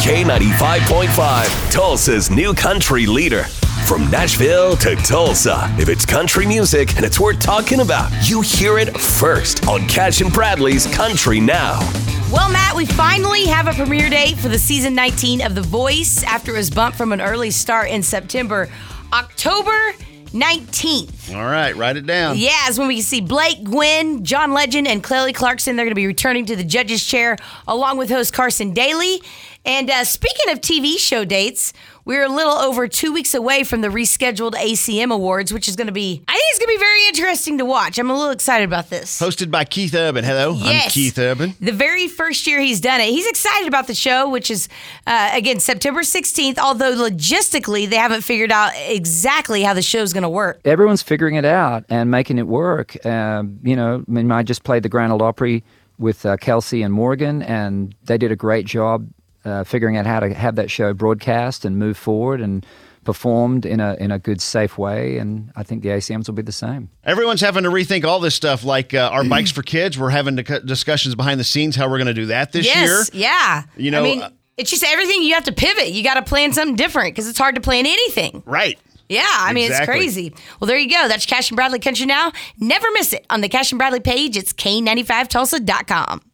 K95.5, Tulsa's new country leader. From Nashville to Tulsa, if it's country music and it's worth talking about, you hear it first on Cash and Bradley's Country Now. Well, Matt, we finally have a premiere date for the season 19 of The Voice after it was bumped from an early start in September. October 19th. All right, write it down. Yeah, is when we can see Blake, Gwen, John Legend, and Kelly Clarkson. They're going to be returning to the judges' chair along with host Carson Daly. And speaking of TV show dates, we're a little over 2 weeks away from the rescheduled ACM Awards, which is going to be, I think it's going to be very interesting to watch. I'm a little excited about this. Hosted by Keith Urban. Hello, yes. I'm Keith Urban. The very first year he's done it. He's excited about the show, which is, again, September 16th, although logistically they haven't figured out exactly how the show's going to work. Everyone's figuring it out and making it work. I just played the Grand Ole' Opry with Kelsey and Morgan, and they did a great job figuring out how to have that show broadcast and move forward and performed in a good, safe way, and I think the ACMs will be the same. Everyone's having to rethink all this stuff, like our bikes for kids. We're having discussions behind the scenes how we're going to do that this year. Yes, yeah. It's just everything. You have to pivot. You got to plan something different because it's hard to plan anything. Right. Yeah, Exactly. It's crazy. Well, there you go. That's Cash and Bradley Country Now. Never miss it. On the Cash and Bradley page, it's K95Tulsa.com.